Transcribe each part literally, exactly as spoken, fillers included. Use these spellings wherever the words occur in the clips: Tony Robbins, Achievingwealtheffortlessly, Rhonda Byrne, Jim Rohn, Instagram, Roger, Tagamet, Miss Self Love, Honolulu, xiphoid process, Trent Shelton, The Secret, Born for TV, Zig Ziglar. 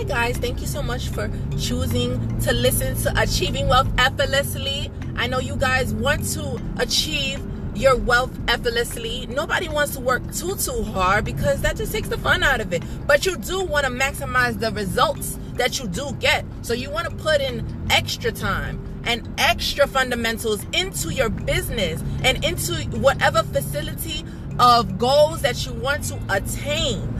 Hi guys, thank you so much for choosing to listen to Achieving Wealth Effortlessly. I know you guys want to achieve your wealth effortlessly. Nobody wants to work too too hard because that just takes the fun out of it. But you do want to maximize the results that you do get. So you want to put in extra time and extra fundamentals into your business and into whatever facility of goals that you want to attain.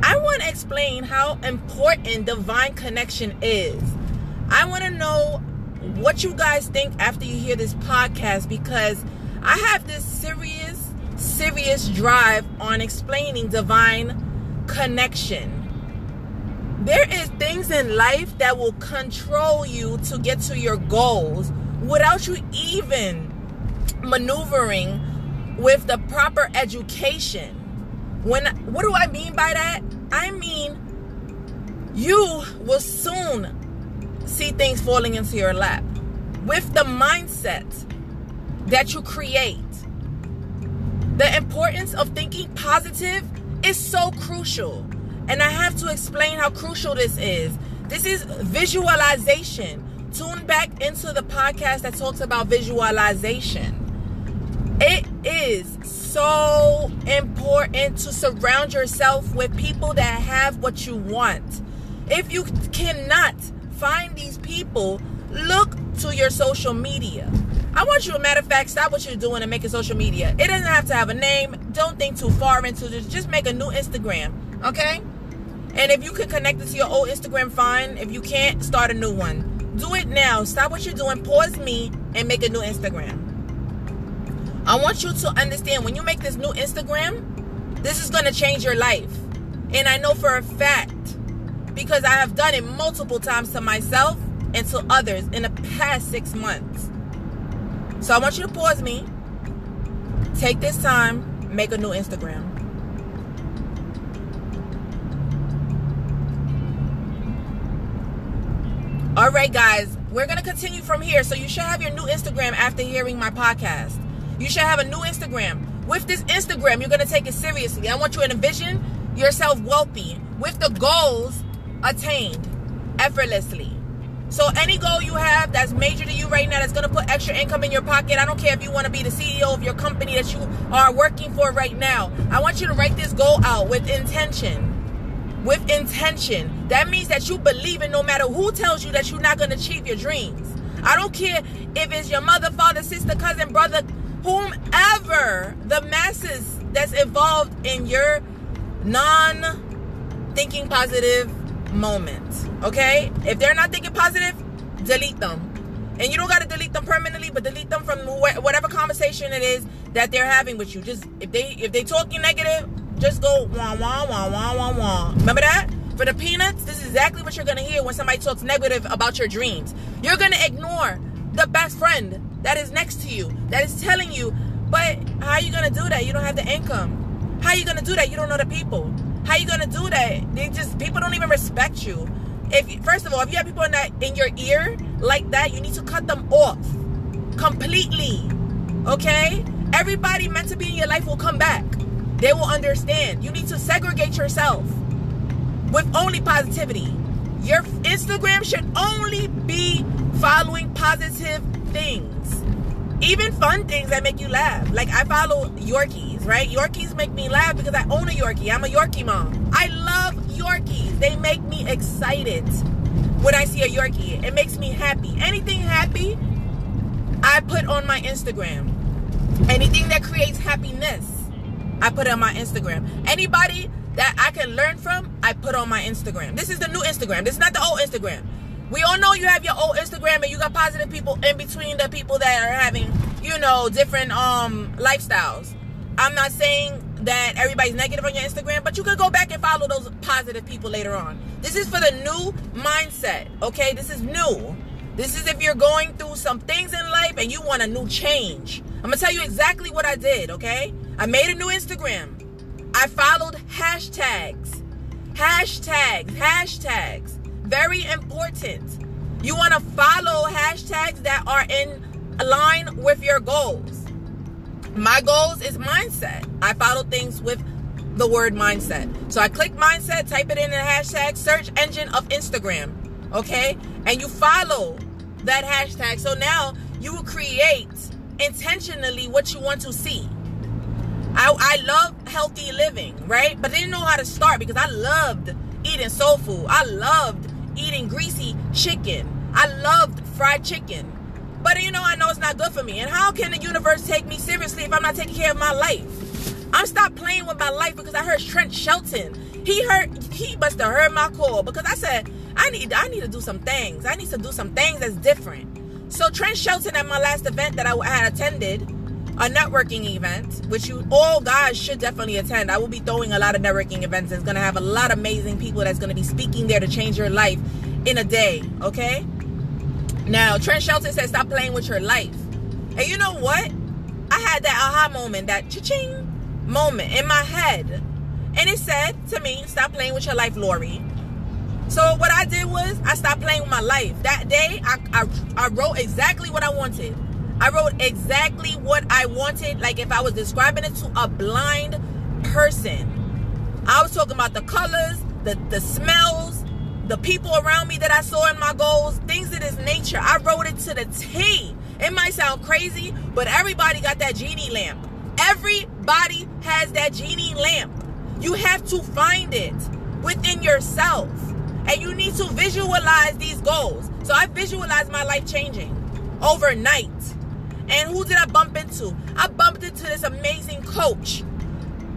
I want to explain how important divine connection is. I want to know what you guys think after you hear this podcast, because I have this serious, serious drive on explaining divine connection. There is things in life that will control you to get to your goals without you even maneuvering with the proper education. When, what do I mean by that? I mean, you will soon see things falling into your lap with the mindset that you create. The importance of thinking positive is so crucial. And I have to explain how crucial this is. This is visualization. Tune back into the podcast that talks about visualization. It is so important to surround yourself with people that have what you want. If you cannot find these people, look to your social media. I want you, a matter of fact, stop what you're doing and make a social media. It doesn't have to have a name. Don't think too far into this. Just make a new Instagram, okay? And if you can connect it to your old Instagram, fine. If you can't, start a new one. Do it now. Stop what you're doing. Pause me and make a new Instagram. I want you to understand, when you make this new Instagram, this is going to change your life. And I know for a fact, because I have done it multiple times to myself and to others in the past six months. So I want you to pause me, take this time, make a new Instagram. All right, guys, we're going to continue from here. So you should have your new Instagram after hearing my podcast. You should have a new Instagram. With this Instagram, you're going to take it seriously. I want you to envision yourself wealthy with the goals attained effortlessly. So any goal you have that's major to you right now that's going to put extra income in your pocket, I don't care if you want to be the C E O of your company that you are working for right now. I want you to write this goal out with intention. With intention. That means that you believe in, no matter who tells you that you're not going to achieve your dreams. I don't care if it's your mother, father, sister, cousin, brother, whomever, the masses that's involved in your non-thinking positive moment, okay? If they're not thinking positive, delete them. And you don't got to delete them permanently, but delete them from wh- whatever conversation it is that they're having with you. Just, if they if they talking negative, just go wah, wah, wah, wah, wah, wah. Remember that? For the peanuts, this is exactly what you're going to hear when somebody talks negative about your dreams. You're going to ignore the best friend that is next to you, that is telling you, but how are you going to do that? You don't have the income. How are you going to do that? You don't know the people. How are you going to do that? They just, people don't even respect you. If, first of all, if you have people in, that, in your ear like that, you need to cut them off completely, okay? Everybody meant to be in your life will come back. They will understand. You need to segregate yourself with only positivity. Your Instagram should only be following positive things, even fun things that make you laugh. Like, I follow Yorkies, right? Yorkies make me laugh because I own a Yorkie. I'm a Yorkie mom. I love Yorkies. They make me excited when I see a Yorkie. It makes me happy. Anything happy, I put on my Instagram. Anything that creates happiness, I put on my Instagram. Anybody that I can learn from, I put on my Instagram. This is the new Instagram. This is not the old Instagram. We all know you have your old Instagram and you got positive people in between the people that are having, you know, different um, lifestyles. I'm not saying that everybody's negative on your Instagram, but you can go back and follow those positive people later on. This is for the new mindset, okay? This is new. This is if you're going through some things in life and you want a new change. I'm going to tell you exactly what I did, okay? I made a new Instagram. I followed hashtags. Hashtags. Hashtags. Very important. You want to follow hashtags that are in line with your goals. My goals is mindset. I follow things with the word mindset. So I click mindset, type it in the hashtag search engine of Instagram, okay? And you follow that hashtag. So now you will create intentionally what you want to see. I, I love healthy living, right? But I didn't know how to start because I loved eating soul food. I loved eating greasy chicken. I loved fried chicken. But you know, I know it's not good for me. And how can the universe take me seriously if I'm not taking care of my life? I'm stopped playing with my life because I heard Trent Shelton. He heard, he must have heard my call because I said, I need, I need to do some things. I need to do some things that's different. So Trent Shelton at my last event that I had attended, a networking event, which you all guys should definitely attend. I will be throwing a lot of networking events. It's going to have a lot of amazing people that's going to be speaking there to change your life in a day, okay? Now, Trent Shelton said, stop playing with your life. And you know what? I had that aha moment, that cha-ching moment in my head. And it said to me, stop playing with your life, Lori. So what I did was I stopped playing with my life. That day, I, I, I wrote exactly what I wanted. I wrote exactly what I wanted, like if I was describing it to a blind person. I was talking about the colors, the, the smells, the people around me that I saw in my goals, things of this nature. I wrote it to the T. It might sound crazy, but everybody got that genie lamp. Everybody has that genie lamp. You have to find it within yourself. And you need to visualize these goals. So I visualized my life changing overnight. And who did I bump into? I bumped into this amazing coach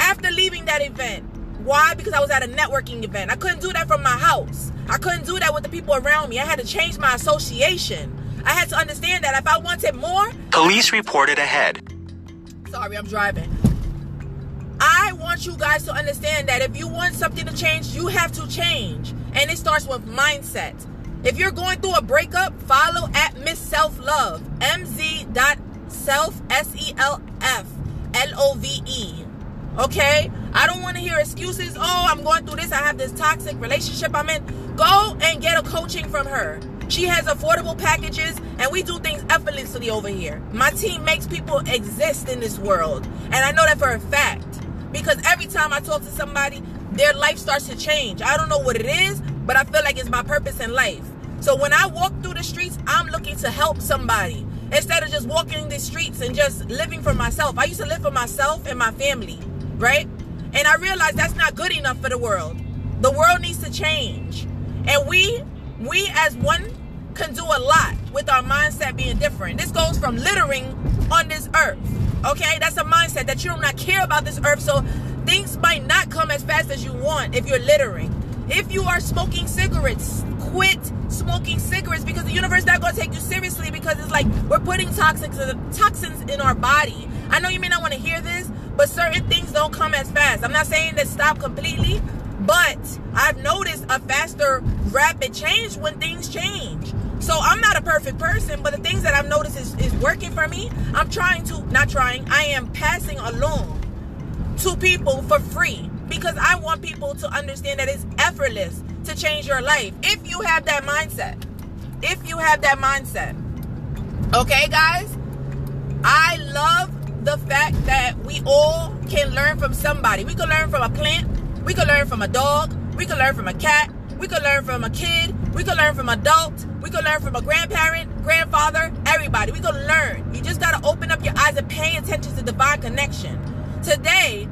after leaving that event. Why? Because I was at a networking event. I couldn't do that from my house. I couldn't do that with the people around me. I had to change my association. I had to understand that if I wanted more... Police reported ahead. Sorry, I'm driving. I want you guys to understand that if you want something to change, you have to change. And it starts with mindset. If you're going through a breakup, follow at Miss Self Love. M Z dot self, S E L F, L O V E. Okay? I don't want to hear excuses. Oh, I'm going through this. I have this toxic relationship I'm in. Go and get a coaching from her. She has affordable packages, and we do things effortlessly over here. My team makes people exist in this world, and I know that for a fact because every time I talk to somebody, their life starts to change. I don't know what it is, but I feel like it's my purpose in life. So when I walk through the streets, I'm looking to help somebody instead of just walking the streets and just living for myself. I used to live for myself and my family, right? And I realized that's not good enough for the world. The world needs to change. And we, we as one can do a lot with our mindset being different. This goes from littering on this earth, okay? That's a mindset that you do not care about this earth, so things might not come as fast as you want if you're littering. If you are smoking cigarettes, quit smoking cigarettes because the universe is not going to take you seriously because it's like we're putting toxics, toxins in our body. I know you may not want to hear this, but certain things don't come as fast. I'm not saying that stop completely, but I've noticed a faster, rapid change when things change. So I'm not a perfect person, but the things that I've noticed is, is working for me. I'm trying to, not trying, I am passing along to people for free because I want people to understand that it's effortless to change your life if you have that mindset. If you have that mindset. Okay, guys? I love the fact that we all can learn from somebody. We can learn from a plant. We can learn from a dog. We can learn from a cat. We can learn from a kid. We can learn from an adult. We can learn from a grandparent, grandfather, everybody. We can learn. You just got to open up your eyes and pay attention to divine connection. Today,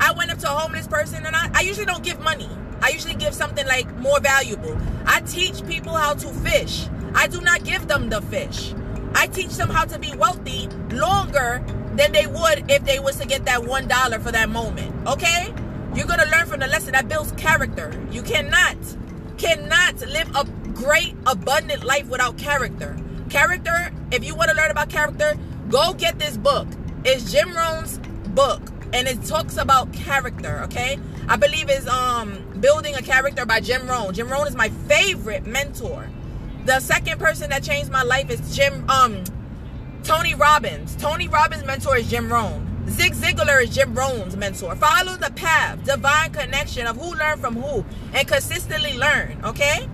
I went up to a homeless person, and I, I usually don't give money. I usually give something like more valuable. I teach people how to fish. I do not give them the fish. I teach them how to be wealthy longer than they would if they was to get that one dollar for that moment. Okay? You're going to learn from the lesson that builds character. You cannot, cannot live a great, abundant life without character. Character, if you want to learn about character, go get this book. It's Jim Rohn's book, and it talks about character, okay? I believe it's um, Building a Character by Jim Rohn. Jim Rohn is my favorite mentor. The second person that changed my life is Jim, um, Tony Robbins. Tony Robbins' mentor is Jim Rohn. Zig Ziglar is Jim Rohn's mentor. Follow the path, divine connection of who learned from who, and consistently learn, okay?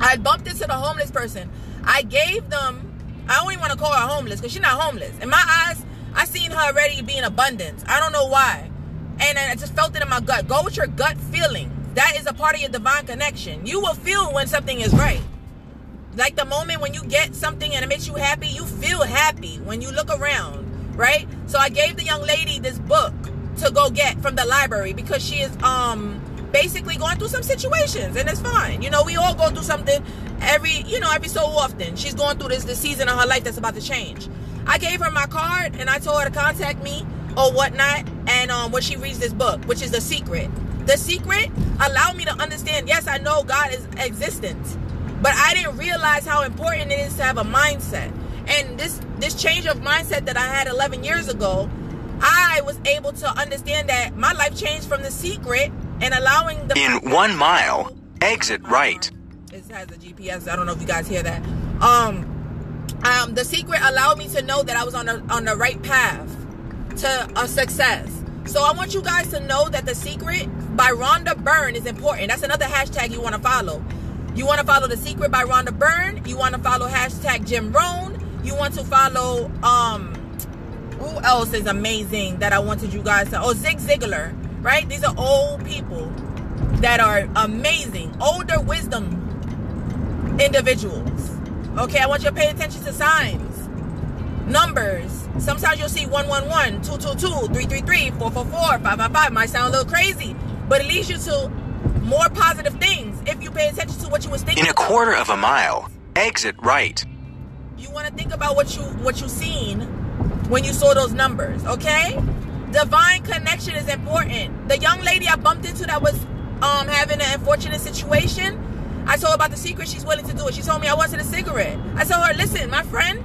I bumped into the homeless person. I gave them, I don't even want to call her homeless because she's not homeless. In my eyes, I seen her already be in abundance. I don't know why. And I just felt it in my gut. Go with your gut feeling. That is a part of your divine connection. You will feel when something is right. Like the moment when you get something and it makes you happy, you feel happy when you look around, right? So I gave the young lady this book to go get from the library because she is um basically going through some situations, and it's fine. You know, we all go through something every, you know, every so often. She's going through this, this season of her life that's about to change. I gave her my card and I told her to contact me or whatnot, and um, when she reads this book, which is The Secret. The Secret allowed me to understand, yes, I know God is existent, but I didn't realize how important it is to have a mindset. And this, this change of mindset that I had eleven years ago, I was able to understand that my life changed from The Secret and allowing the... In one mile, exit right. Uh, it has a G P S. I don't know if you guys hear that. Um, um, The Secret allowed me to know that I was on the, on the right path to a success. So I want you guys to know that The Secret by Rhonda Byrne is important. That's another hashtag you want to follow. You want to follow The Secret by Rhonda Byrne. You want to follow hashtag Jim Rohn. You want to follow, um, who else is amazing that I wanted you guys to, oh, Zig Ziglar, right? These are old people that are amazing, older wisdom individuals. Okay, I want you to pay attention to signs, numbers. Sometimes you'll see one one one, two two two, three three three, four four four, five five five. Might sound a little crazy, but it leads you to more positive things if you pay attention to what you was thinking. In a quarter of a mile, exit right. You want to think about what you what you seen when you saw those numbers, okay? Divine connection is important. The young lady I bumped into that was um, having an unfortunate situation, I told her about The Secret. She's willing to do it. She told me I wanted a cigarette. I told her, listen, my friend,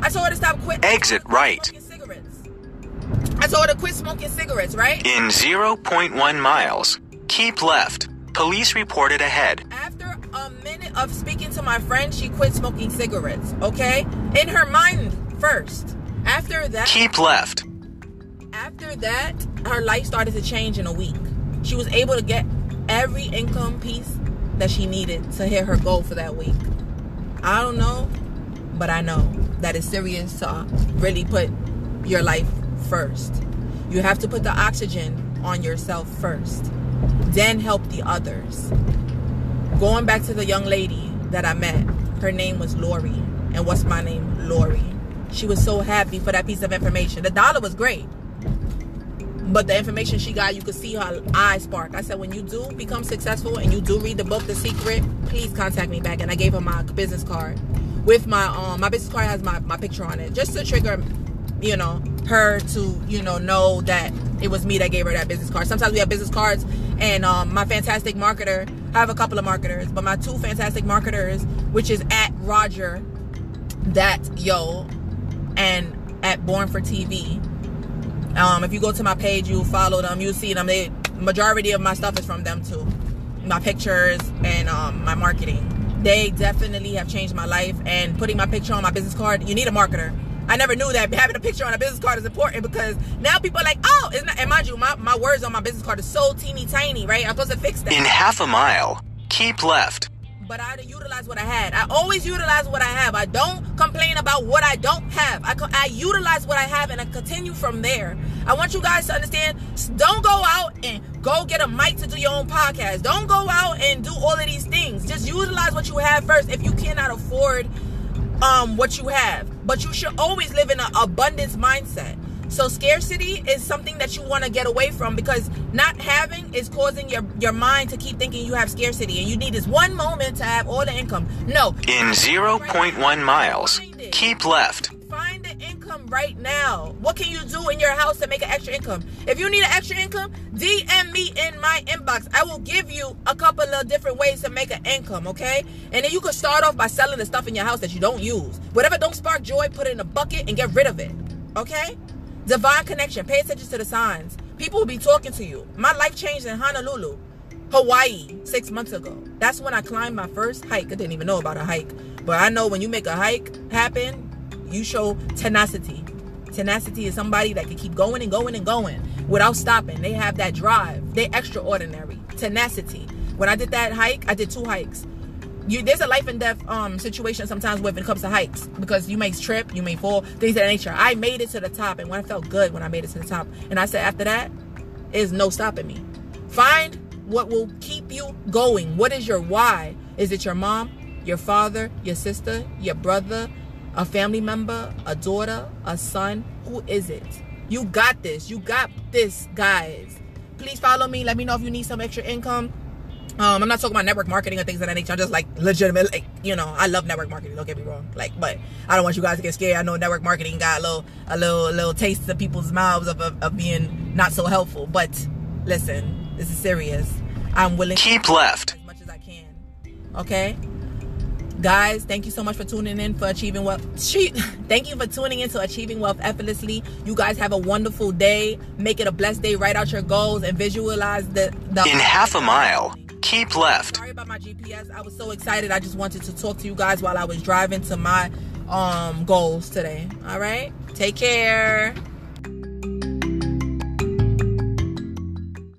I told her to stop quit. Exit right. Cigarettes. I told her to quit smoking cigarettes, right? In zero point one miles, keep left. Police reported ahead. After a minute of speaking to my friend, she quit smoking cigarettes, okay? In her mind first. After that... Keep left. After that, her life started to change in a week. She was able to get every income piece that she needed to hit her goal for that week. I don't know, but I know that it's serious to really put your life first. You have to put the oxygen on yourself first, then help the others. Going back to the young lady that I met, her name was Lori. And what's my name? Lori. She was so happy for that piece of information. The dollar was great, but the information she got, you could see her eyes spark. I said, when you do become successful and you do read the book, The Secret, please contact me back. And I gave her my business card. With my, um, my business card has my, my picture on it. Just to trigger, you know, her to, you know, know that it was me that gave her that business card. Sometimes we have business cards, and um, my fantastic marketer, I have a couple of marketers, but my two fantastic marketers, which is at Roger, that yo, and at Born for T V. Um, if you go to my page, you follow them, you see them. They, majority of my stuff is from them too. My pictures and um, my marketing. They definitely have changed my life, and putting my picture on my business card, you need a marketer. I never knew that having a picture on a business card is important, because now people are like, oh, it's not, and mind you, my, my words on my business card is so teeny tiny, right? I'm supposed to fix that. In half a mile, keep left. But I utilize what I had. I always utilize what I have. I don't complain about what I don't have. I, I utilize what I have, and I continue from there. I want you guys to understand, don't go out and go get a mic to do your own podcast. Don't go out and do all of these things. Just utilize what you have first if you cannot afford um, what you have. But you should always live in an abundance mindset. So scarcity is something that you want to get away from, because not having is causing your, your mind to keep thinking you have scarcity and you need this one moment to have all the income. No. In zero point one miles, keep left. Find the income right now. What can you do in your house to make an extra income? If you need an extra income, D M me in my inbox. I will give you a couple of different ways to make an income, okay? And then you can start off by selling the stuff in your house that you don't use. Whatever don't spark joy, put it in a bucket and get rid of it, okay? Divine connection. Pay attention to the signs. People will be talking to you. My life changed in Honolulu, Hawaii, six months ago. That's when I climbed my first hike. I didn't even know about a hike. But I know when you make a hike happen, you show tenacity. Tenacity is somebody that can keep going and going and going without stopping. They have that drive. They're extraordinary. Tenacity. When I did that hike, I did two hikes. You, there's a life and death um, situation sometimes when it comes to hikes, because you may trip, you may fall, things of that nature. I made it to the top, and when I felt good when I made it to the top, and I said after that, is no stopping me. Find what will keep you going. What is your why? Is it your mom, your father, your sister, your brother, a family member, a daughter, a son? Who is it? You got this. You got this, guys. Please follow me. Let me know if you need some extra income. Um, I'm not talking about network marketing or things of that nature. I'm just like legitimate, like, you know, I love network marketing. Don't get me wrong. Like, but I don't want you guys to get scared. I know network marketing got a little, a little, a little taste of people's mouths of, of, of being not so helpful. But listen, this is serious. I'm willing to keep left as much as I can. Okay, guys, thank you so much for tuning in for Achieving Wealth. Thank you for tuning in to Achieving Wealth Effortlessly. You guys have a wonderful day. Make it a blessed day. Write out your goals and visualize the, the in half a mile. Keep left. Sorry about my G P S. I was so excited. I just wanted to talk to you guys while I was driving to my um, goals today. All right. Take care.